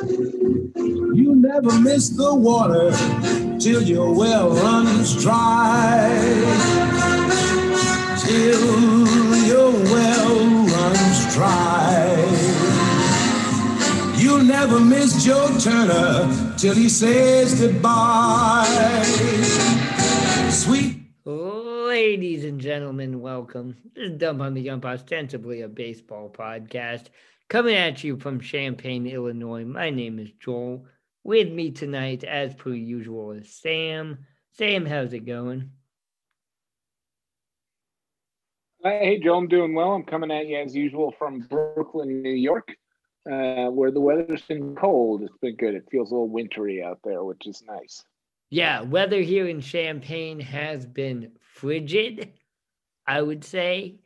You never miss the water till your well runs dry. Till your well runs dry. You never miss Joe Turner till he says goodbye. Sweet. Ladies and gentlemen, welcome. This is Dump on the Yump, ostensibly a baseball podcast, coming at you from Champaign, Illinois. My name is Joel. With me tonight, as per usual, is Sam. Sam, how's it going? Hey, Joel, I'm doing well. I'm coming at you, as usual, from Brooklyn, New York, where the weather's been cold. It's been good. It feels a little wintry out there, which is nice. Yeah, weather here in Champaign has been frigid, I would say.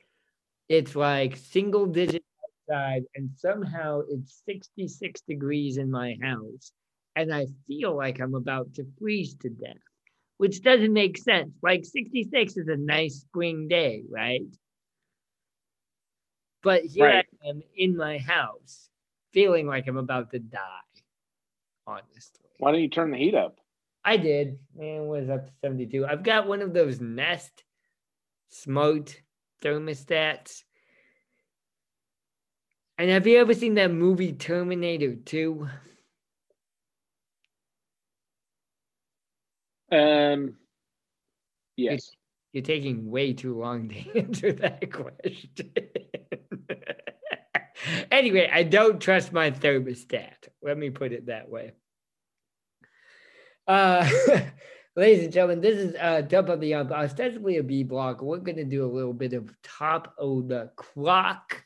It's like single digit outside, and somehow it's 66 degrees in my house, and I feel like I'm about to freeze to death, which doesn't make sense. Like 66 is a nice spring day, right? But here right. I am in my house feeling like I'm about to die, honestly. Why don't you turn the heat up? I did, and it was up to 72. I've got one of those Nest smart thermostats. And have you ever seen that movie Terminator 2? Yes. You're taking way too long to answer that question. Anyway, I don't trust my thermostat. Let me put it that way. Ladies and gentlemen, this is Dump on the Yump, ostensibly a B block. We're going to do a little bit of top of the clock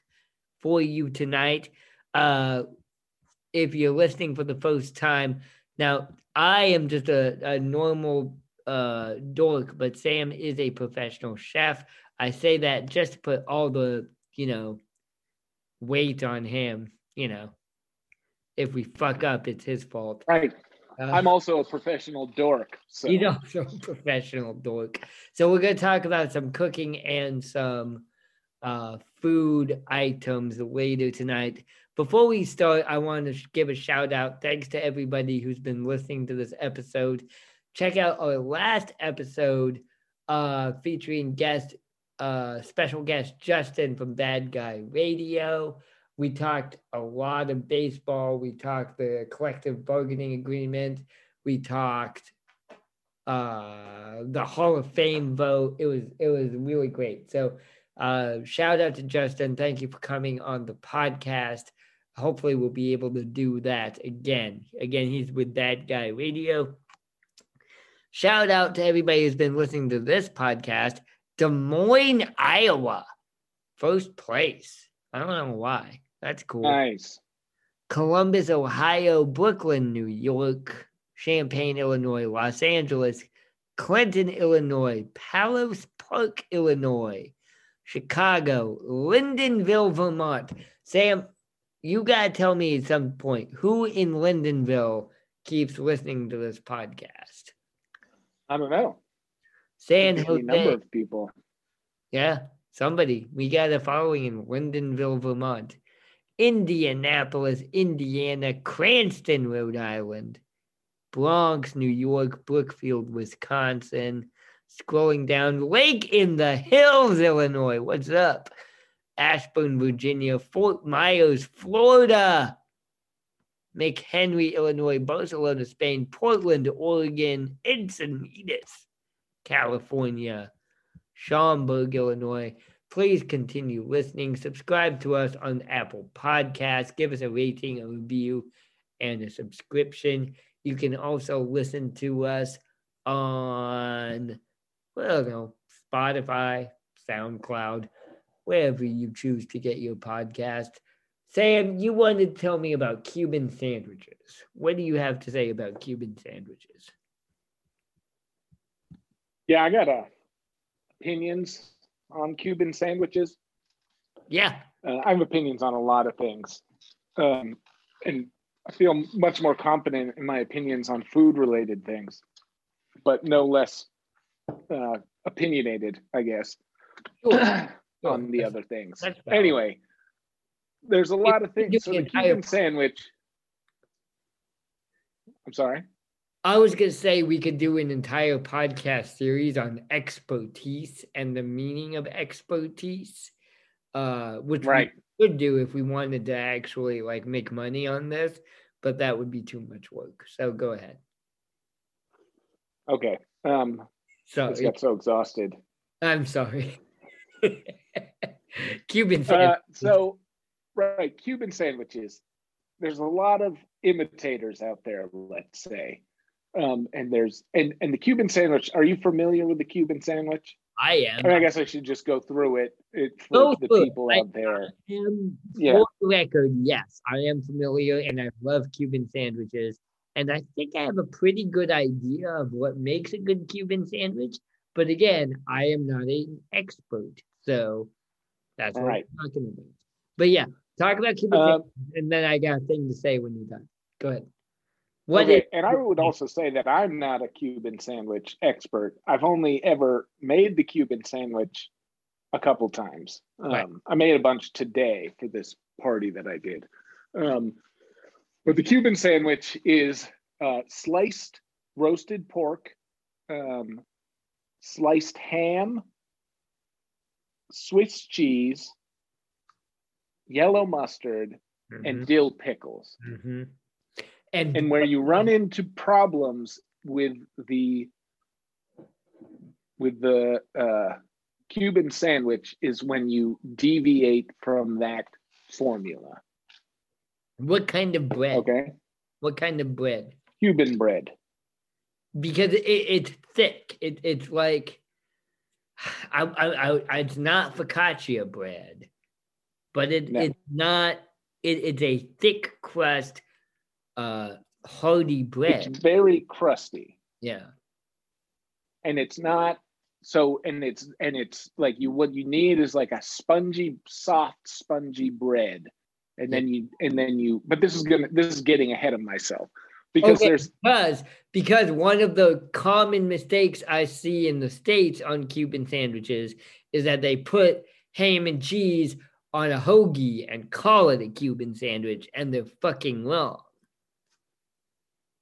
for you tonight. If you're listening for the first time, now I am just a normal dork, but Sam is a professional chef. I say that just to put all the, weight on him. If we fuck up, it's his fault. Right. I'm also a professional dork. So. He's also a professional dork. So we're going to talk about some cooking and some food items later tonight. Before we start, I want to give a shout out. Thanks to everybody who's been listening to this episode. Check out our last episode featuring special guest Justin from Bad Guy Radio. We talked a lot of baseball. We talked the collective bargaining agreement. We talked the Hall of Fame vote. It was really great. So shout out to Justin. Thank you for coming on the podcast. Hopefully we'll be able to do that again. Again, he's with Bad Guy Radio. Shout out to everybody who's been listening to this podcast. Des Moines, Iowa, first place. I don't know why. That's cool. Nice. Columbus, Ohio, Brooklyn, New York, Champaign, Illinois, Los Angeles, Clinton, Illinois, Palos Park, Illinois, Chicago, Lyndonville, Vermont. Sam, you got to tell me at some point, who in Lyndonville keeps listening to this podcast? I don't know. San Jose. A number of people. Yeah. Somebody, we got a following in Lyndonville, Vermont, Indianapolis, Indiana, Cranston, Rhode Island, Bronx, New York, Brookfield, Wisconsin, scrolling down, Lake in the Hills, Illinois, what's up? Ashburn, Virginia, Fort Myers, Florida, McHenry, Illinois, Barcelona, Spain, Portland, Oregon, Encinitas, California, Schaumburg, Illinois. Please continue listening. Subscribe to us on Apple Podcasts. Give us a rating, a review, and a subscription. You can also listen to us on, Spotify, SoundCloud, wherever you choose to get your podcast. Sam, you wanted to tell me about Cuban sandwiches. What do you have to say about Cuban sandwiches? Yeah, I got opinions on Cuban sandwiches. Yeah. I have opinions on a lot of things. And I feel much more confident in my opinions on food-related things, but no less opinionated, I guess, on the other things. Anyway, There's a lot of things. So the Cuban sandwich. I'm sorry. I was going to say we could do an entire podcast series on expertise and the meaning of expertise, which we could do if we wanted to actually like make money on this, but that would be too much work. So go ahead. Okay. So I just got so exhausted. I'm sorry. Cuban sandwiches. Cuban sandwiches. There's a lot of imitators out there, let's say. And the Cuban sandwich, are you familiar with the Cuban sandwich? I am. I mean, I guess I should just go through it for the people out there. For the record, yes, I am familiar and I love Cuban sandwiches. And I think I have a pretty good idea of what makes a good Cuban sandwich. But again, I am not an expert. So that's what I'm talking about. But yeah, talk about Cuban sandwiches, and then I got a thing to say when you're done. Go ahead. And I would also say that I'm not a Cuban sandwich expert. I've only ever made the Cuban sandwich a couple times. I made a bunch today for this party that I did. But the Cuban sandwich is sliced roasted pork, sliced ham, Swiss cheese, yellow mustard, and dill pickles. Mm-hmm. And where you run into problems with the Cuban sandwich is when you deviate from that formula. What kind of bread? Okay. What kind of bread? Cuban bread. Because it's thick. It's like it's not focaccia bread, but it's a thick crust. Hearty bread. It's very crusty. Yeah. And it's not so and it's like what you need is like a soft spongy bread. But this is getting ahead of myself. Because one of the common mistakes I see in the States on Cuban sandwiches is that they put ham and cheese on a hoagie and call it a Cuban sandwich, and they're fucking wrong.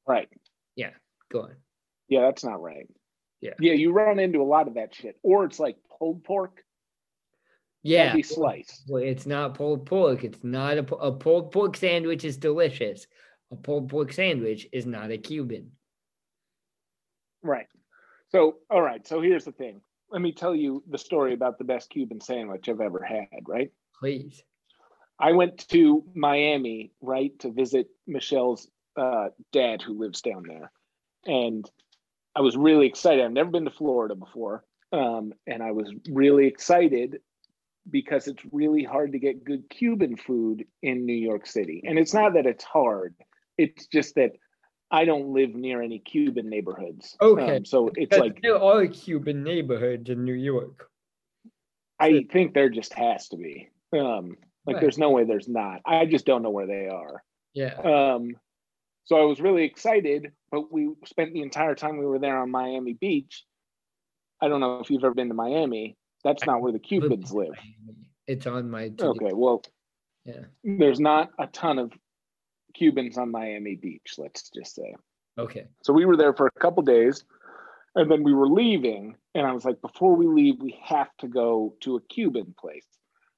Right. Yeah. Go on. Yeah, that's not right. Yeah. Yeah, you run into a lot of that shit. Or it's like pulled pork. Yeah. Be sliced. Well, it's not pulled pork. It's not a pulled pork sandwich is delicious. A pulled pork sandwich is not a Cuban. Right. So, all right. So here's the thing. Let me tell you the story about the best Cuban sandwich I've ever had, right? Please. I went to Miami, right, to visit Michelle's dad who lives down there, and I was really excited. I've never been to Florida before, and I was really excited because it's really hard to get good Cuban food in New York City. And it's not that it's hard; it's just that I don't live near any Cuban neighborhoods. Okay, so it's like there are Cuban neighborhoods in New York. I think there just has to be. There's no way there's not. I just don't know where they are. Yeah. So I was really excited, but we spent the entire time we were there on Miami Beach. I don't know if you've ever been to Miami. That's not where the Cubans live. It's on my... Okay, well, yeah. There's not a ton of Cubans on Miami Beach, let's just say. Okay. So we were there for a couple days, and then we were leaving, and I was like, before we leave, we have to go to a Cuban place.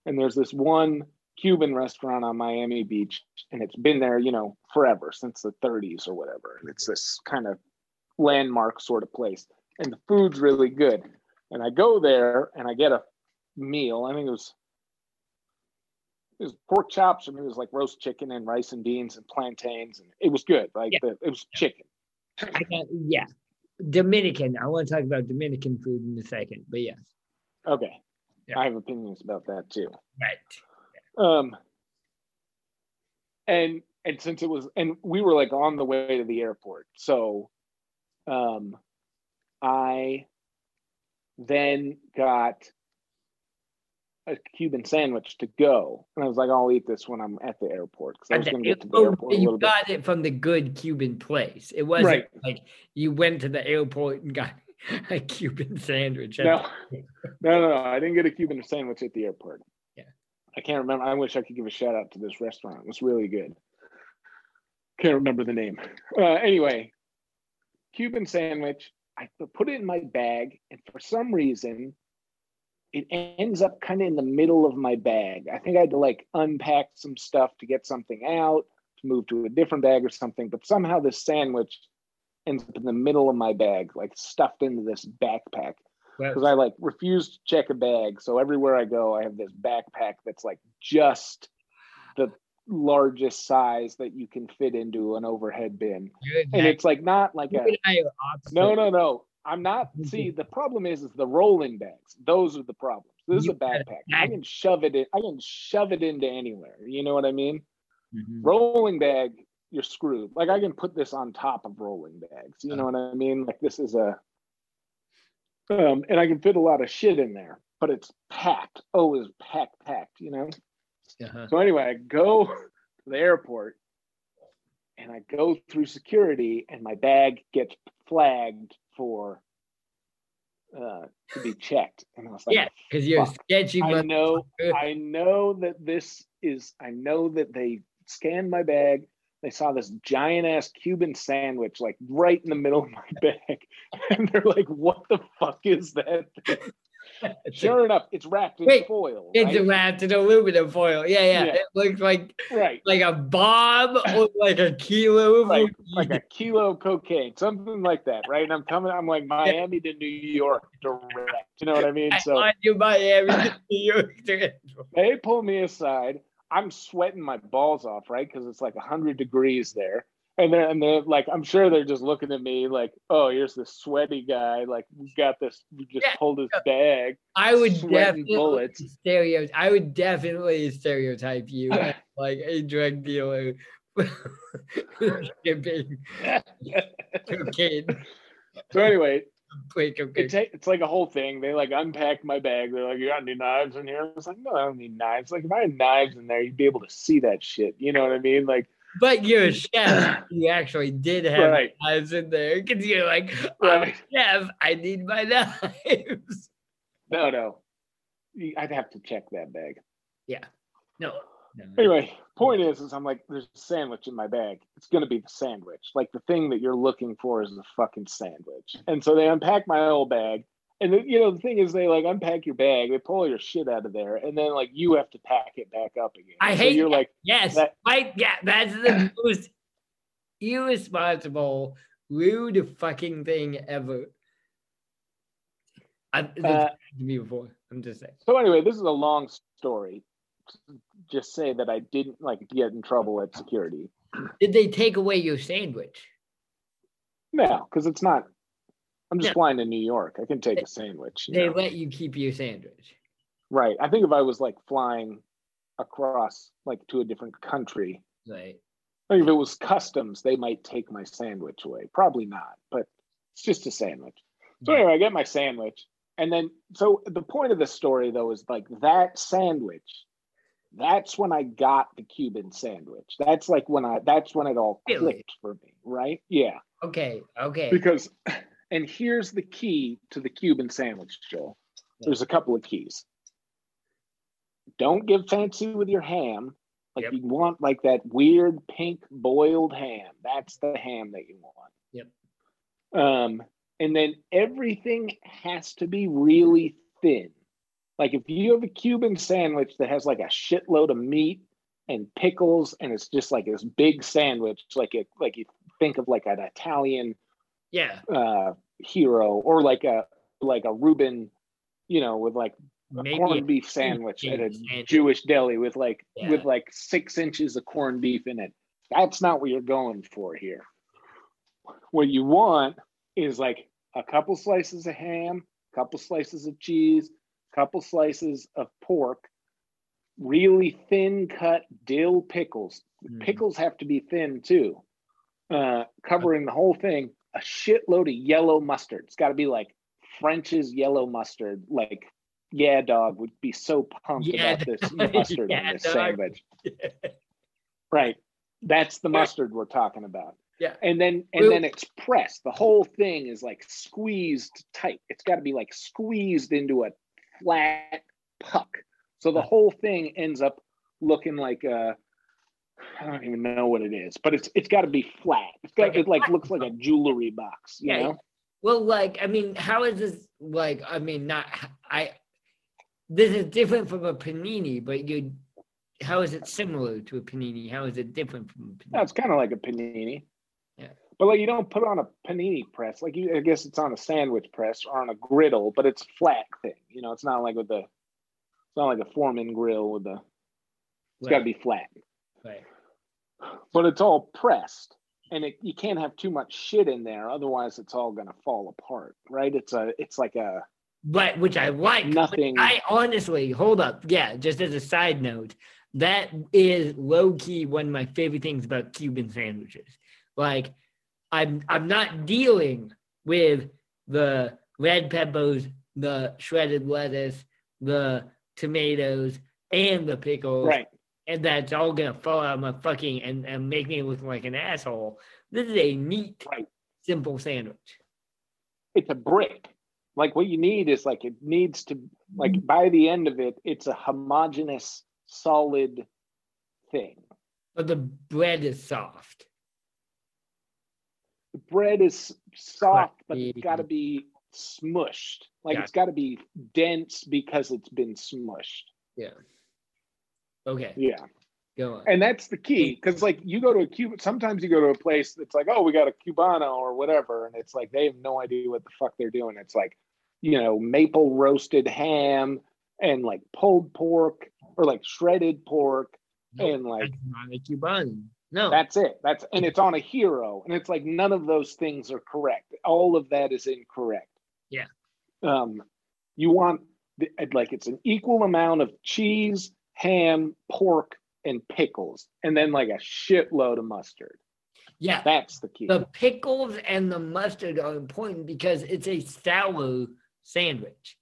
And there's this one Cuban restaurant on Miami Beach, and it's been there, forever, since the 30s or whatever. And it's this kind of landmark sort of place, and the food's really good. And I go there and I get a meal. I think it was pork chops, and it was like roast chicken and rice and beans and plantains, and it was good. Like it was chicken. Dominican. I want to talk about Dominican food in a second, but yes. Okay. Yeah. I have opinions about that too. Right. And since we were like on the way to the airport, so I then got a Cuban sandwich to go, and I was like, I'll eat this when I'm at the airport because I was going to get to the airport. You got it from the good Cuban place. It wasn't like you went to the airport and got a Cuban sandwich. No, I didn't get a Cuban sandwich at the airport. I can't remember. I wish I could give a shout out to this restaurant. It was really good. Can't remember the name. Anyway, Cuban sandwich. I put it in my bag, and for some reason, it ends up kind of in the middle of my bag. I think I had to like unpack some stuff to get something out, to move to a different bag or something. But somehow this sandwich ends up in the middle of my bag, like stuffed into this backpack. Because I like refuse to check a bag. So everywhere I go, I have this backpack that's like just the largest size that you can fit into an overhead bin. And it's like not like a... No. I'm not... See, the problem is the rolling bags. Those are the problems. This is a backpack. I can shove it in. I can shove it into anywhere. You know what I mean? Mm-hmm. Rolling bag, you're screwed. Like I can put this on top of rolling bags. You know what I mean? Like this is a... and I can fit a lot of shit in there, but it's packed. Oh, it's packed, you know? Uh-huh. So anyway, I go to the airport and I go through security and my bag gets flagged for to be checked. And I was like, yeah, because you're sketchy. I know that they scanned my bag. They saw this giant ass Cuban sandwich like right in the middle of my bag. And they're like, what the fuck is that? Sure enough, it's wrapped in foil. It's wrapped in aluminum foil. Yeah. It looks like a bomb or like a kilo. Like a kilo of cocaine, something like that, right? And I'm like Miami to New York direct. You know what I mean? So I do Miami to New York direct. They pull me aside. I'm sweating my balls off, right? Because it's like 100 degrees there. And they're like, I'm sure they're just looking at me like, oh, here's this sweaty guy. Like, we got this. We just pulled his bag. I would definitely stereotype you as like a drug dealer. Cocaine. So anyway, it's like a whole thing. They like unpacked my bag. They're like, you got any knives in here? I was like, no, I don't need knives. Like if I had knives in there, you'd be able to see that shit. You know what I mean? Like, but you're a chef. You actually did have knives in there because you're like, I'm a chef. I need my knives. No. I'd have to check that bag. Yeah. No. Anyway, point is I'm like, there's a sandwich in my bag. It's going to be the sandwich. Like the thing that you're looking for is the fucking sandwich. And so they unpack my whole bag. And the thing is, they like unpack your bag, they pull your shit out of there, and then like you have to pack it back up again. That's the most irresponsible, rude fucking thing ever. I've happened to me before. I'm just saying. So anyway, this is a long story. Just say that I didn't like get in trouble at security. Did they take away your sandwich? No, because it's not. I'm just flying to New York. I can take a sandwich. They let you keep your sandwich. Right. I think if I was like flying across like to a different country. Right. Like if it was customs, they might take my sandwich away. Probably not, but it's just a sandwich. So anyway, I get my sandwich. And then, so the point of the story though is like that sandwich, that's when I got the Cuban sandwich. That's like that's when it all clicked for me. Right? Yeah. Okay. Because... And here's the key to the Cuban sandwich, Joel. There's a couple of keys. Don't get fancy with your ham. Like you want like that weird pink boiled ham. That's the ham that you want. Yep. And then everything has to be really thin. Like if you have a Cuban sandwich that has like a shitload of meat and pickles, and it's just like this big sandwich, like you think of like an Italian hero or like a Reuben, you know, with like a corned beef sandwich at a Jewish deli with like 6 inches of corned beef in it. That's not what you're going for here. What you want is like a couple slices of ham, a couple slices of cheese, a couple slices of pork, really thin cut dill pickles. Mm. Pickles have to be thin too, covering the whole thing. A shitload of yellow mustard. It's got to be like French's yellow mustard. Like, yeah, dog would be so pumped about this mustard on this sandwich. Right. That's the mustard we're talking about. Yeah. And then it's pressed. The whole thing is like squeezed tight. It's got to be like squeezed into a flat puck. So the whole thing ends up looking like a, I don't even know what it is, but it's got to be flat. It's got, it like looks like a jewelry box, you know? Well, like, I mean, how is this, like, I mean, not, I, this is different from a panini, but you, how is it similar to a panini? How is it different from a panini? No, it's kind of like a panini. Yeah. But like, you don't put on a panini press. Like, you, I guess it's on a sandwich press or on a griddle, but it's flat thing. You know, it's not like with the, it's not like a Foreman grill with the, it's got to be flat. Right. But it's all pressed, and it, you can't have too much shit in there, otherwise it's all gonna fall apart, right? It's a, it's like a, but which I like. Nothing. I honestly, hold up, yeah. Just as a side note, that is low key one of my favorite things about Cuban sandwiches. Like, I'm not dealing with the red peppers, the shredded lettuce, the tomatoes, and the pickles. Right. And that's all gonna fall out of my fucking and make me look like an asshole. This is a neat, simple sandwich. It's a brick. Like, what you need is, like, it needs to, like, by the end of it, it's a homogeneous, solid thing. But the bread is soft. The bread is soft, but it's got to be smushed. Like, it's got to be dense because it's been smushed. Yeah. Okay. Yeah. Go on. And that's the key, because like you go to a Cuban, sometimes you go to a place that's like, oh, we got a Cubano or whatever, and it's like they have no idea what the fuck they're doing. It's like, you know, maple roasted ham and like pulled pork or like shredded pork and like not a Cuban. No, that's it. That's, and it's on a hero, and it's like none of those things are correct. All of that is incorrect. Yeah. You want like it's an equal amount of cheese, ham, pork, and pickles, and then like a shitload of mustard. Yeah, that's the key. The pickles and the mustard are important because it's a sour sandwich.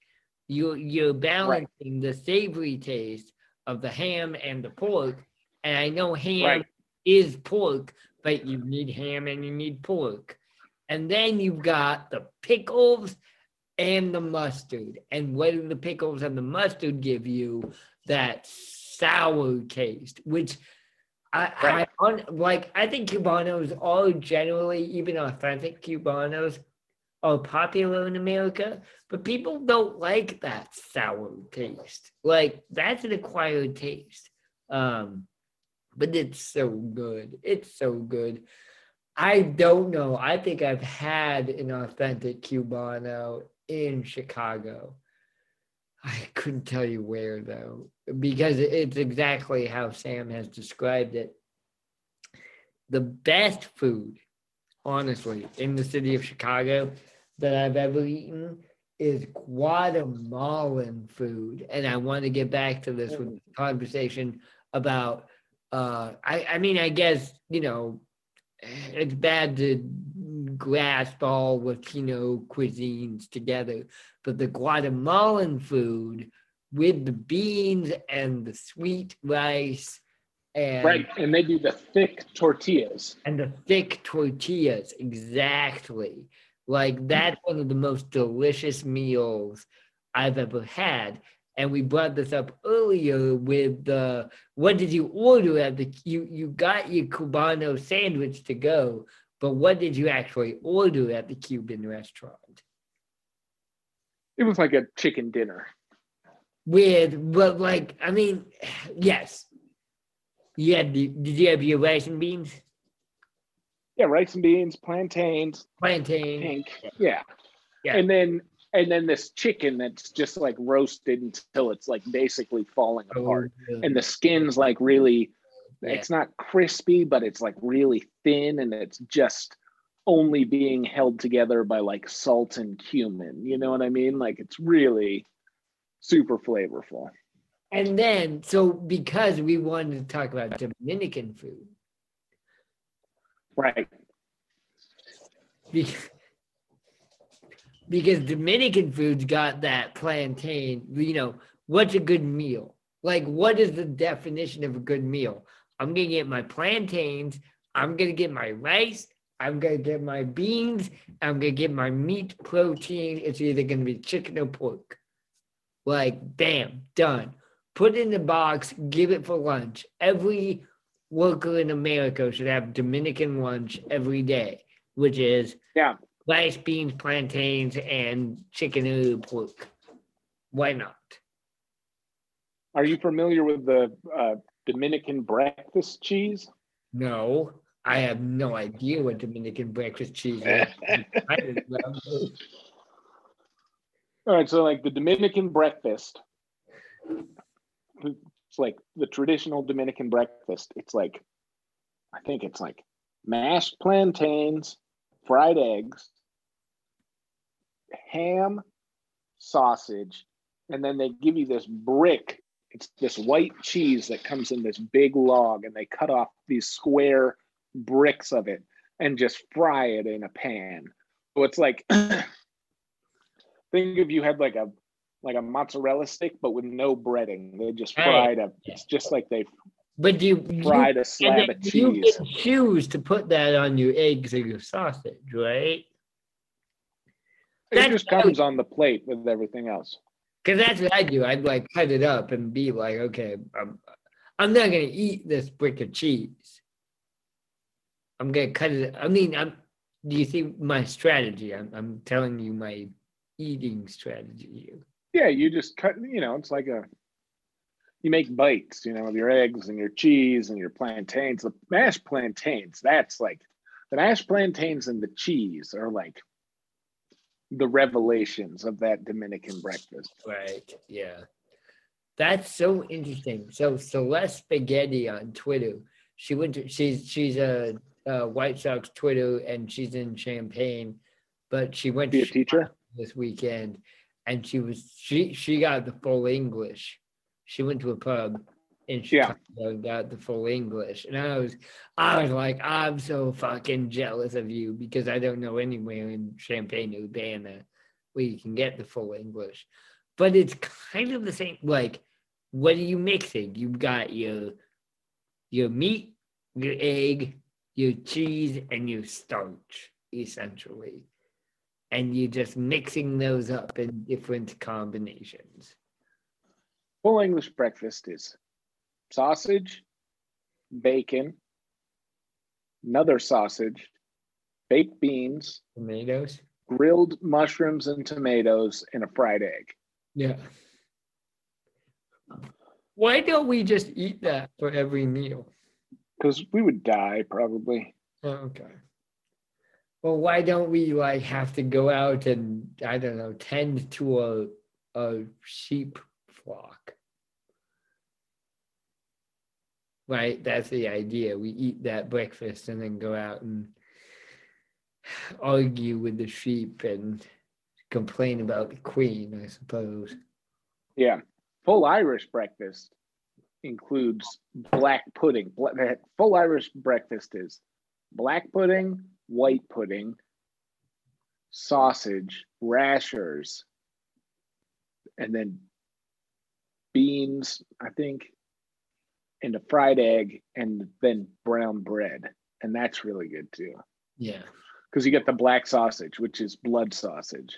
You're balancing the savory taste of the ham and the pork, and I know ham is pork, but you need ham and you need pork, and then you've got the pickles and the mustard. And what do the pickles and the mustard give you? That sour taste, which I think Cubanos are generally, even authentic Cubanos, are popular in America, but people don't like that sour taste. Like, that's an acquired taste. But it's so good. It's so good. I don't know. I think I've had an authentic Cubano in Chicago. I couldn't tell you where, though, because it's exactly how Sam has described it. The best food, honestly, in the city of Chicago that I've ever eaten is Guatemalan food. And I want to get back to this with the conversation about, I mean, I guess, you know, it's bad to grasp all Latino cuisines together, but the Guatemalan food with the beans and the sweet rice and and they do the thick tortillas. And the thick tortillas, exactly. Like, that's one of the most delicious meals I've ever had. And we brought this up earlier with the, what did you order at the, you got your Cubano sandwich to go, but what did you actually order at the Cuban restaurant? It was like a chicken dinner. With, but like, I mean, yes. You had the, did you have your rice and beans? Yeah, rice and beans, plantains. Plantain. Pink. Yeah. Yeah. And then this chicken that's just like roasted until it's like basically falling apart. Really? And the skin's like really... Yeah. It's not crispy, but it's like really thin, and it's just only being held together by like salt and cumin. You know what I mean? Like, it's really super flavorful. And then, so because we wanted to talk about Dominican food. Right. Because Dominican food's got that plantain, you know, what's a good meal? Like, what is the definition of a good meal? I'm going to get my plantains, I'm going to get my rice, I'm going to get my beans, I'm going to get my meat protein. It's either going to be chicken or pork. Like, bam, done. put it in the box, give it for lunch. Every worker in America should have Dominican lunch every day, which is rice, beans, plantains, and chicken or pork. Why not? Are you familiar with the Dominican breakfast cheese? No, I have no idea what Dominican breakfast cheese is. All right, so like the Dominican breakfast, it's like the traditional Dominican breakfast. It's like, I think it's like mashed plantains, fried eggs, ham, sausage, and then they give you this brick. It's this white cheese that comes in this big log, and they cut off these square bricks of it and just fry it in a pan. So it's like... Think if you had like a mozzarella stick, but with no breading. They just fried up. It's just like they fried a slab of cheese. You can choose to put that on your eggs or your sausage, right? It just comes on the plate with everything else. Because that's what I do. I'd like cut it up and be like, okay, I'm not going to eat this brick of cheese. I'm going to cut it. I mean, do you see my strategy? I'm telling you my eating strategy. Yeah, you just cut, it's like you make bites, of your eggs and your cheese and your plantains. The mashed plantains, that's like, the mashed plantains and the cheese are like the revelations of that Dominican breakfast. Right, yeah. That's so interesting. So Celeste Spaghetti on Twitter, she's a White Sox Twitter, and she's in Champaign, but she went to a teacher this weekend, and she got the full English. She went to a pub in Chicago and got the full English, and I was like, I'm so fucking jealous of you, because I don't know anywhere in Champaign-Urbana where you can get the full English. But it's kind of the same, like, what are you mixing? You've got your meat, your egg, your cheese, and your starch, essentially. And you're just mixing those up in different combinations. Full English breakfast is sausage, bacon, another sausage, baked beans, tomatoes, grilled mushrooms and tomatoes, and a fried egg. Yeah. Why don't we just eat that for every meal? Because we would die, probably. Oh, okay. Well, why don't we have to go out and, I don't know, tend to a sheep flock? Right? That's the idea. We eat that breakfast and then go out and argue with the sheep and complain about the queen, I suppose. Yeah. Full Irish breakfast includes black pudding. Full Irish breakfast is black pudding, white pudding, sausage, rashers, and then beans, I think, and a fried egg, and then brown bread. And that's really good too. Yeah. Because you get the black sausage, which is blood sausage.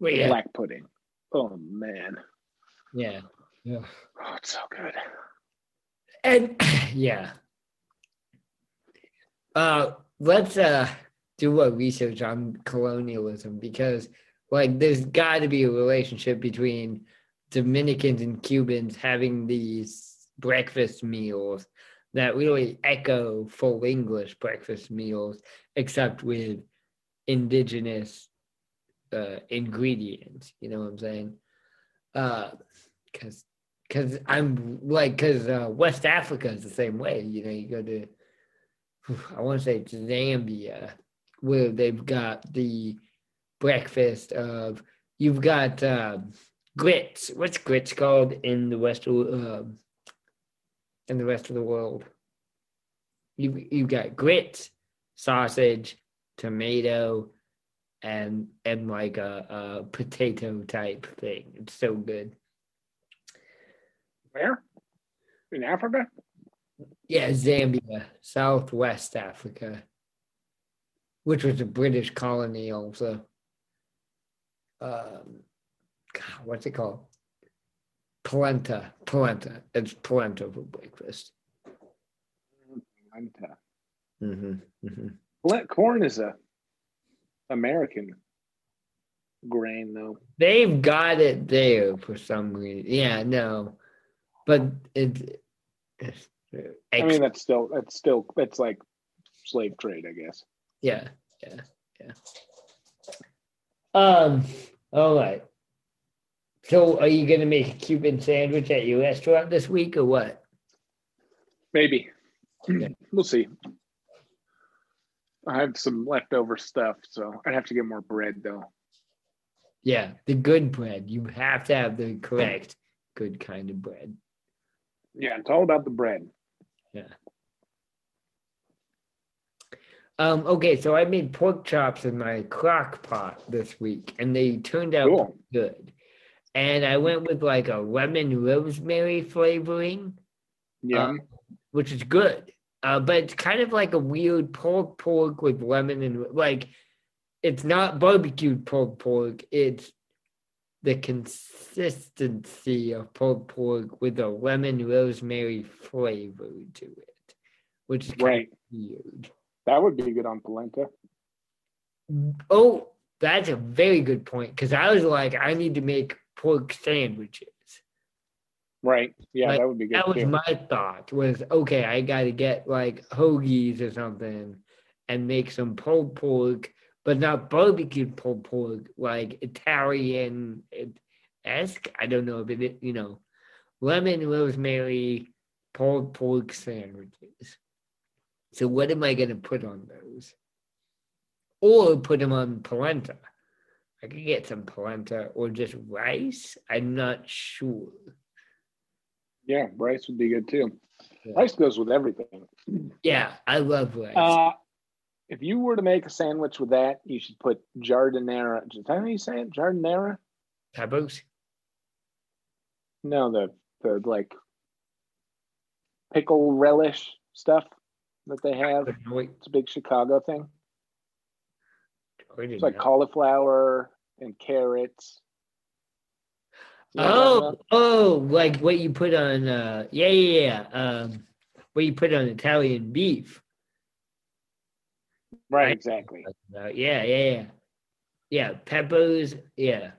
Well, yeah. Black pudding. Oh, man. Yeah. Yeah. Oh, it's so good. And yeah. Let's do a research on colonialism, because there's got to be a relationship between Dominicans and Cubans having these breakfast meals that really echo full English breakfast meals, except with indigenous ingredients. You know what I'm saying? Because West Africa is the same way. You go to, I want to say it's Zambia, where they've got the breakfast of, you've got grits. What's grits called in the rest of the world? You've got grits, sausage, tomato, and like a potato type thing. It's so good. Where? In Africa? Yeah, Zambia, Southwest Africa, which was a British colony also. What's it called? Polenta. It's polenta for breakfast. Polenta. Mm-hmm. Mm-hmm. Corn is a American grain, though. They've got it there for some reason. Yeah, no, but it's I mean, that's still it's like slave trade, I guess. Yeah. All right. So are you going to make a Cuban sandwich at your restaurant this week or what? Maybe. Okay. We'll see. I have some leftover stuff, so I'd have to get more bread, though. Yeah, the good bread. You have to have the correct good kind of bread. Yeah, it's all about the bread. Yeah. Okay, so I made pork chops in my crock pot this week, and they turned out good. And I went with like a lemon rosemary flavoring, which is good. But it's kind of like a weird pork with lemon and like, it's not barbecued pork. It's the consistency of pork with a lemon rosemary flavor to it, which is kind of weird. That would be good on polenta. Oh, that's a very good point. Because I was like, I need to make pork sandwiches. Right. Yeah, like, that would be good. That was my thought was, okay, I got to get like hoagies or something and make some pulled pork, but not barbecued pulled pork, like Italian-esque. I don't know if it, lemon, rosemary, pulled pork sandwiches. So what am I going to put on those? Or put them on polenta. I could get some polenta or just rice. I'm not sure. Yeah, rice would be good too. Yeah. Rice goes with everything. Yeah, I love rice. If you were to make a sandwich with that, you should put jardinera. Is that how you say it? Jardinera? Peppers? No, the like pickle relish stuff that they have. It's a big Chicago thing. It's like cauliflower and carrots. Like what you put on, what you put on Italian beef. Right, exactly. Yeah, peppers, yeah.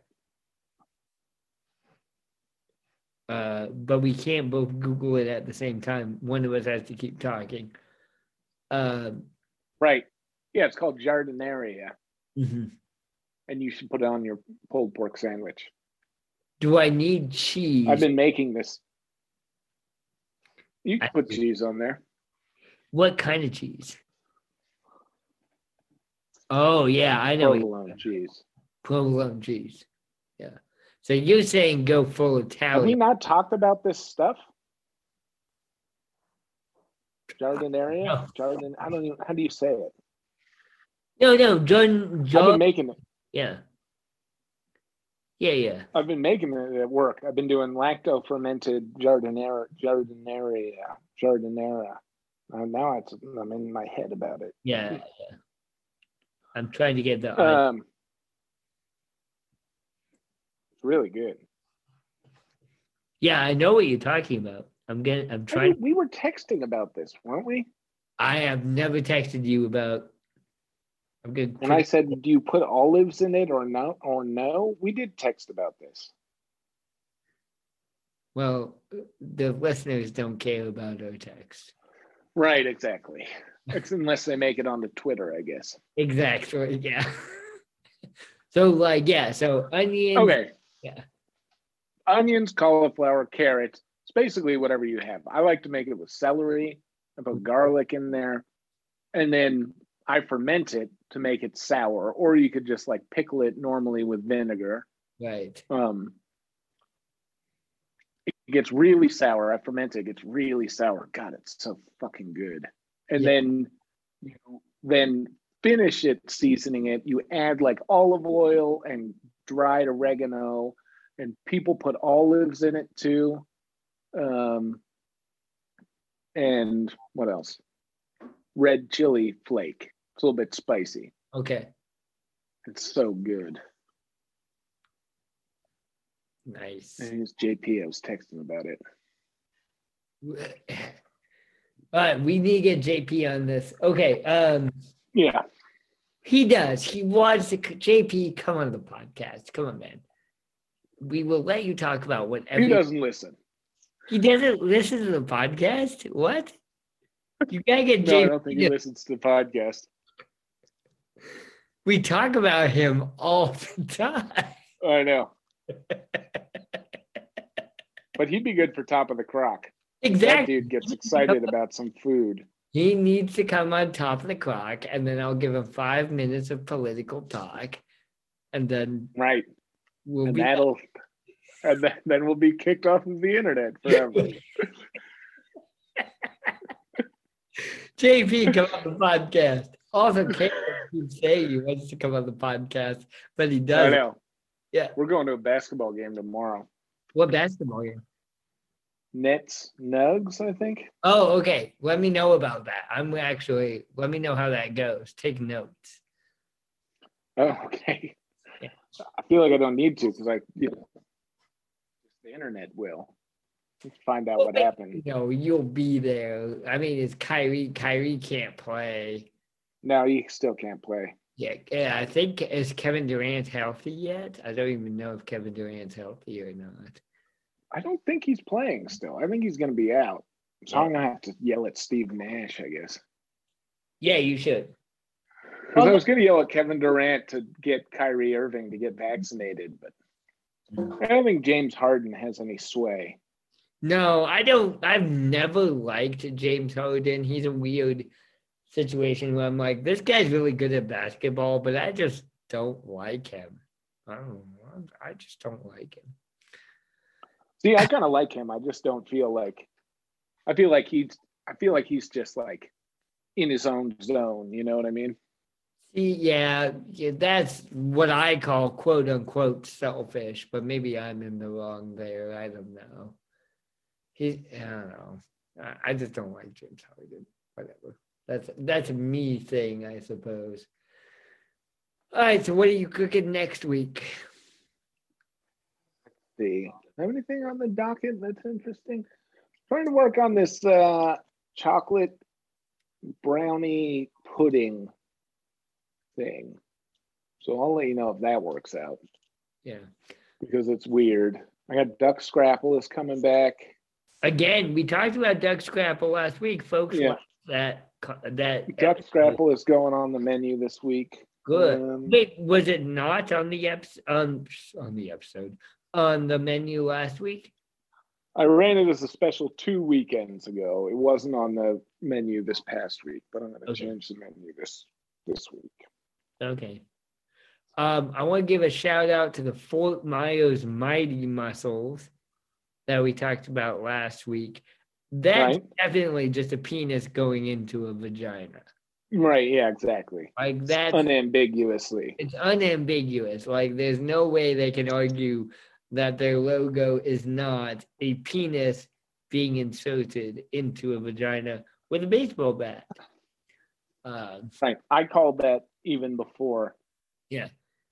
But we can't both Google it at the same time. One of us has to keep talking. Right. Yeah, it's called jardinera. Mm-hmm. And you should put it on your pulled pork sandwich. Do I need cheese? I've been making this. You can put cheese on there. What kind of cheese? Oh, yeah, I know. Provolone cheese. Yeah. So you're saying go full Italian. Have we not talked about this stuff? Jardinera? No. I don't even. How do you say it? No, I've been making it. Yeah. I've been making it at work. I've been doing lacto fermented jardinera. Now I'm in my head about it. Yeah. I'm trying to get the. It's really good. Yeah, I know what you're talking about. I'm trying. I mean, we were texting about this, weren't we? I have never texted you about. I'm good. And I said, do you put olives in it or not? Or no? We did text about this. Well, the listeners don't care about our text. Right, exactly. Unless they make it onto Twitter, I guess. Exactly, yeah. So onions. Okay. Yeah. Onions, cauliflower, carrots. It's basically whatever you have. I like to make it with celery. I put garlic in there. And then I ferment it to make it sour, or you could just like pickle it normally with vinegar. Right. It gets really sour. I ferment it. It gets really sour. God, it's so fucking good. And then finish it seasoning it. You add like olive oil and dried oregano, and people put olives in it too. And what else? Red chili flake. It's a little bit spicy. Okay. It's so good. Nice. I think it was JP. I was texting about it. We need to get JP on this. Okay. Yeah. He does. He wants to. JP, come on the podcast. Come on, man. We will let you talk about whatever. He doesn't listen. He doesn't listen to the podcast? What? You gotta get JP. I don't think he listens to the podcast. We talk about him all the time. I know. But he'd be good for Top of the Crock. Exactly. That dude gets excited about some food. He needs to come on Top of the Crock, and then I'll give him 5 minutes of political talk, and then right, we'll and be that'll, and then we'll be kicked off of the internet forever. JP, come on the podcast. Also, Caleb keeps saying he wants to come on the podcast, but he doesn't. I know. Yeah, we're going to a basketball game tomorrow. What basketball game? Nets, Nugs, I think. Oh, okay. Let me know about that. Let me know how that goes. Take notes. Oh, okay. Yeah. I feel like I don't need to because the internet will. Let's find out what happened. No, you'll be there. I mean, it's Kyrie. Kyrie can't play. No, he still can't play. Yeah, I think, is Kevin Durant healthy yet? I don't even know if Kevin Durant's healthy or not. I don't think he's playing still. I think he's going to be out. So I'm going to have to yell at Steve Nash, I guess. Yeah, you should. Because I was going to yell at Kevin Durant to get Kyrie Irving to get vaccinated, but I don't think James Harden has any sway. No, I don't. I've never liked James Harden. He's a weird situation where I'm like, this guy's really good at basketball, but I just don't like him. I don't know. I just don't like him. See, I kind of like him. I just don't feel like – I feel like he's just, like, in his own zone. You know what I mean? Yeah, that's what I call quote-unquote selfish, but maybe I'm in the wrong there. I don't know. I don't know. I just don't like James Harden. Whatever. That's a me thing, I suppose. All right, so what are you cooking next week? Let's see. Have anything on the docket that's interesting? I'm trying to work on this chocolate brownie pudding thing. So I'll let you know if that works out. Yeah. Because it's weird. I got Duck Scrapple is coming back. Again, we talked about Duck Scrapple last week, folks. Yeah. That Duck Scrapple is going on the menu this week. Good. Wait, was it not on the episode on the menu last week? I ran it as a special 2 weekends ago. It wasn't on the menu this past week, but I'm going to change the menu this week. Okay. I want to give a shout out to the Fort Myers Mighty Muscles that we talked about last week. That's right. Definitely just a penis going into a vagina. Right, yeah, exactly. Like that's unambiguously. It's unambiguous. Like there's no way they can argue that their logo is not a penis being inserted into a vagina with a baseball bat. I called that even before. Yeah.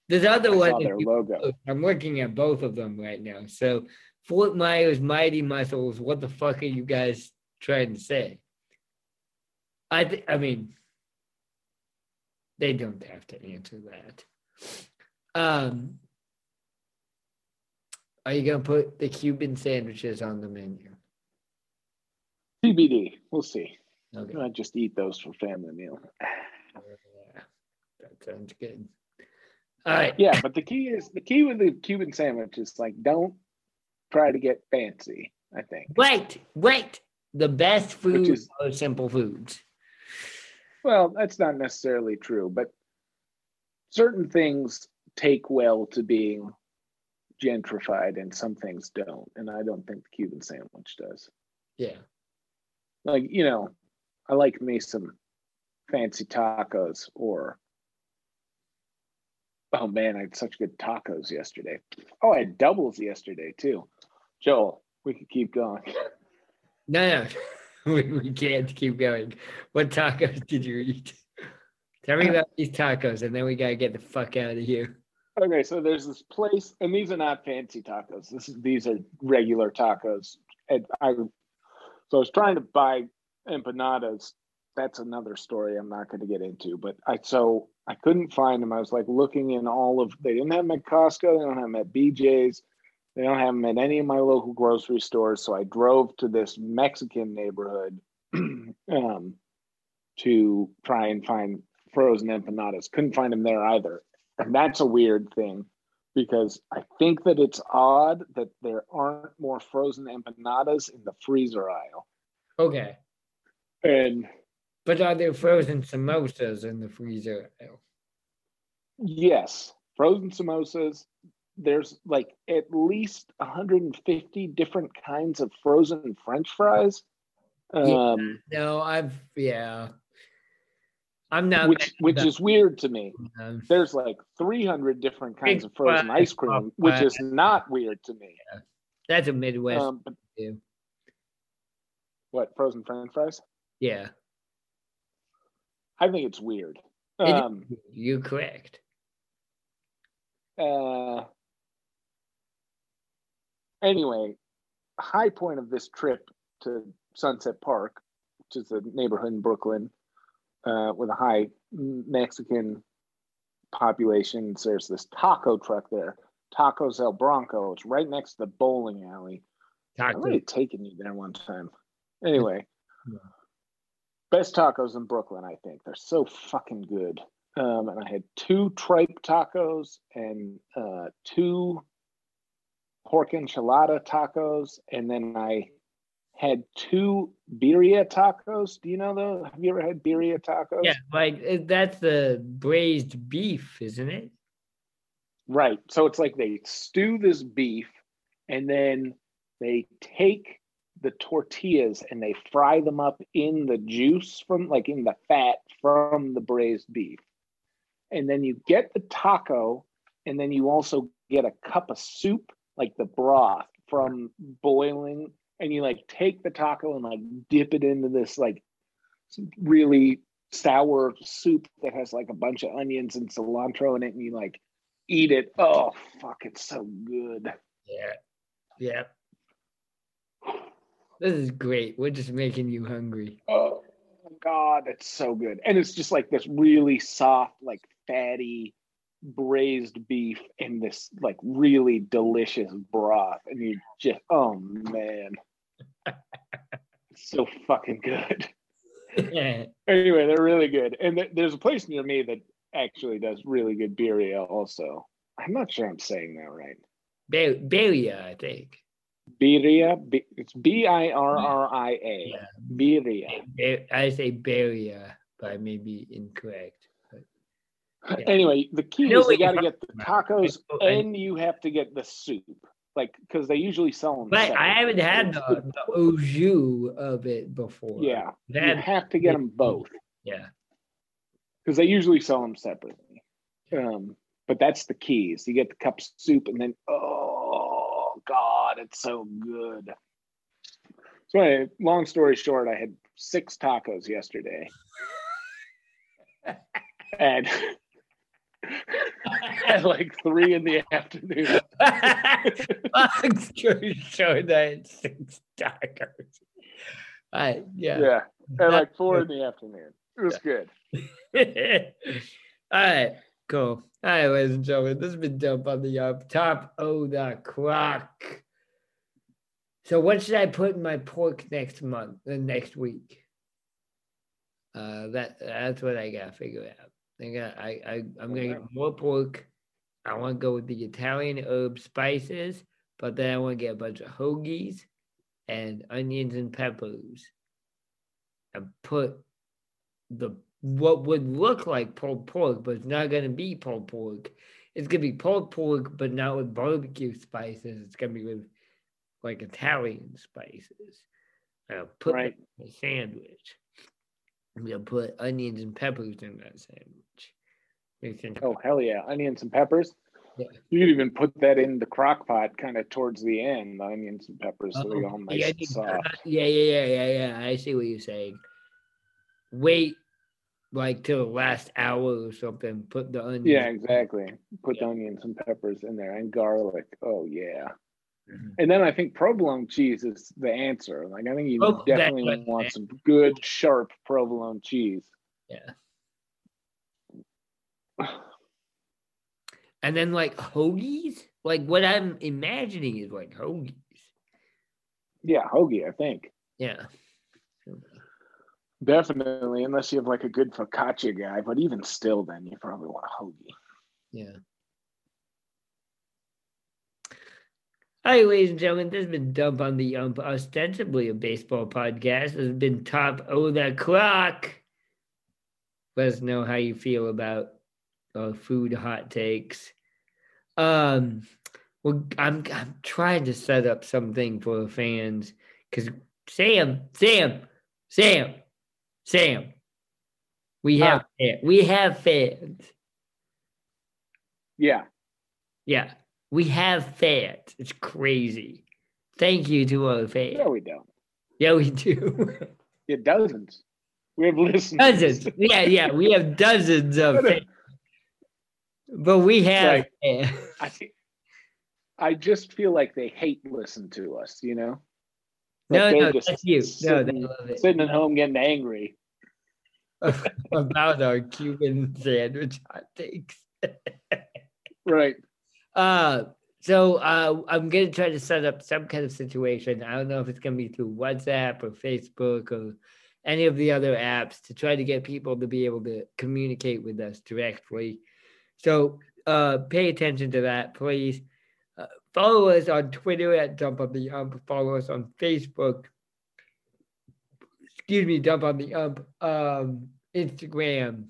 There's other one. Their logo. I'm looking at both of them right now. So Fort Myers Mighty Muscles, what the fuck are you guys trying to say? I mean, they don't have to answer that. Are you going to put the Cuban sandwiches on the menu? TBD. We'll see. Okay. I just eat those for family meal. Yeah, that sounds good. All right. Yeah, but the key with the Cuban sandwich is like, don't try to get fancy, I think. Wait. The best foods are simple foods. Well, that's not necessarily true, but certain things take well to being gentrified and some things don't. And I don't think the Cuban sandwich does. Yeah. Like, you know, I like me some fancy tacos or, oh man, I had such good tacos yesterday. Oh, I had doubles yesterday too. Joel, we could keep going. No, we can't keep going. What tacos did you eat? Tell me about these tacos and then we gotta get the fuck out of here. Okay, so there's this place, and these are not fancy tacos. These are regular tacos. And so I was trying to buy empanadas. That's another story I'm not going to get into. But I couldn't find them. I was like looking in they didn't have them at Costco. They don't have them at BJ's. They don't have them at any of my local grocery stores. So I drove to this Mexican neighborhood to try and find frozen empanadas. Couldn't find them there either. And that's a weird thing, because I think that it's odd that there aren't more frozen empanadas in the freezer aisle. Okay. But are there frozen samosas in the freezer aisle? Yes. Frozen samosas. There's like at least 150 different kinds of frozen French fries. I'm not. Which is weird to me. There's like 300 different kinds of frozen ice cream, which is not weird to me. Yeah. That's a Midwest. What, frozen French fries? Yeah. I think it's weird. You're correct. Anyway, high point of this trip to Sunset Park, which is a neighborhood in Brooklyn, with a high Mexican population. So there's this taco truck there, Tacos El Bronco. It's right next to the bowling alley. I've already taken you there one time. Anyway, best tacos in Brooklyn, I think. They're so fucking good. And I had two tripe tacos and two pork enchilada tacos. And then I had two birria tacos. Do you know those? Have you ever had birria tacos? Yeah, like that's the braised beef, isn't it? Right. So it's like they stew this beef and then they take the tortillas and they fry them up in the juice in the fat from the braised beef. And then you get the taco, and then you also get a cup of soup, like the broth from boiling. And you take the taco and dip it into this really sour soup that has a bunch of onions and cilantro in it, and you eat it. Oh fuck, it's so good. Yeah. This is great. We're just making you hungry. Oh God, it's so good. And it's just this really soft, fatty braised beef in this really delicious broth. And you just, oh man. So fucking good. Yeah. Anyway, they're really good. And there's a place near me that actually does really good birria also. I'm not sure I'm saying that right. Birria, I think. Birria. It's B-I-R-R-I-A. Yeah. Birria. I say birria, but I may be incorrect. But yeah. Anyway, the key is you got to get the tacos and you have to get the soup. Because they usually sell them. But I haven't had the au jus of it before. Yeah. You have to get them both. Yeah. Because they usually sell them separately. But that's the key. So you get the cup of soup and then, oh God, it's so good. So anyway, long story short, I had 6 tacos yesterday. And at 3 in the afternoon. Long story short, I had 6 tacos. Yeah. At 4 in the afternoon. It was good. All right. Cool. All right, ladies and gentlemen, this has been Dump on the Yump. Top of the clock. So what should I put in my pork next week? That's what I gotta figure out. I'm gonna get more pork. I want to go with the Italian herb spices, but then I want to get a bunch of hoagies and onions and peppers, and put what would look like pulled pork, but it's not gonna be pulled pork. It's gonna be pulled pork, but not with barbecue spices. It's gonna be with Italian spices. I'll put it in a sandwich. I'm gonna put onions and peppers in that sandwich. Oh hell yeah, onions and peppers! Yeah. You could even put that in the crock pot, kind of towards the end. The onions and peppers, so they're all nice and soft. Yeah. I see what you're saying. Wait like till the last hour or something. Put the onions. Yeah, exactly. Put the onions and peppers in there and garlic. Oh yeah. Mm-hmm. And then I think provolone cheese is the answer. Like I think you definitely want some good sharp provolone cheese. Yeah. And then like hoagies, like what I'm imagining is like hoagies. Yeah, hoagie, I think. Yeah. Definitely, unless you have like a good focaccia guy, but even still, then you probably want a hoagie. Yeah. All right, ladies and gentlemen, this has been Dump on the Yump, ostensibly a baseball podcast. This has been Top of the Clock. Let us know how you feel about our food hot takes. Well, I'm trying to set up something for the fans because Sam, we have fans. Yeah. We have fans. It's crazy. Thank you to our fans. No, we don't. Yeah, we do. Yeah, dozens. We have listeners. Dozens. Yeah. We have dozens of fans. But we have fans. I just feel like they hate listen to us, you know? Like no, that's you. They love it. Sitting at home getting angry. About our Cuban sandwich hot takes. Right. So I'm going to try to set up some kind of situation. I don't know if it's going to be through WhatsApp or Facebook or any of the other apps to try to get people to be able to communicate with us directly. So pay attention to that, please. Follow us on Twitter at Dump on the Yump. Follow us on Facebook. Dump on the Yump. Instagram.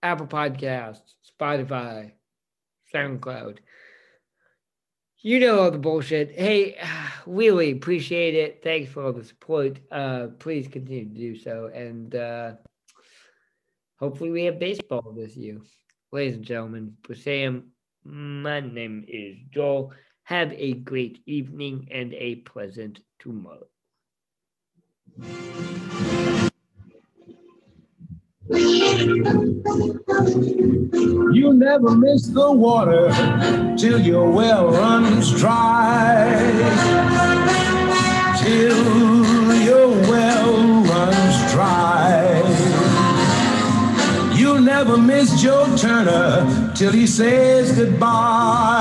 Apple Podcasts. Spotify, SoundCloud. You know all the bullshit. Hey, really appreciate it. Thanks for all the support. Please continue to do so. And hopefully we have baseball this year. Ladies and gentlemen, for Sam, my name is Joel. Have a great evening and a pleasant tomorrow. You never miss the water till your well runs dry. Till your well runs dry. You never miss Joe Turner till he says goodbye.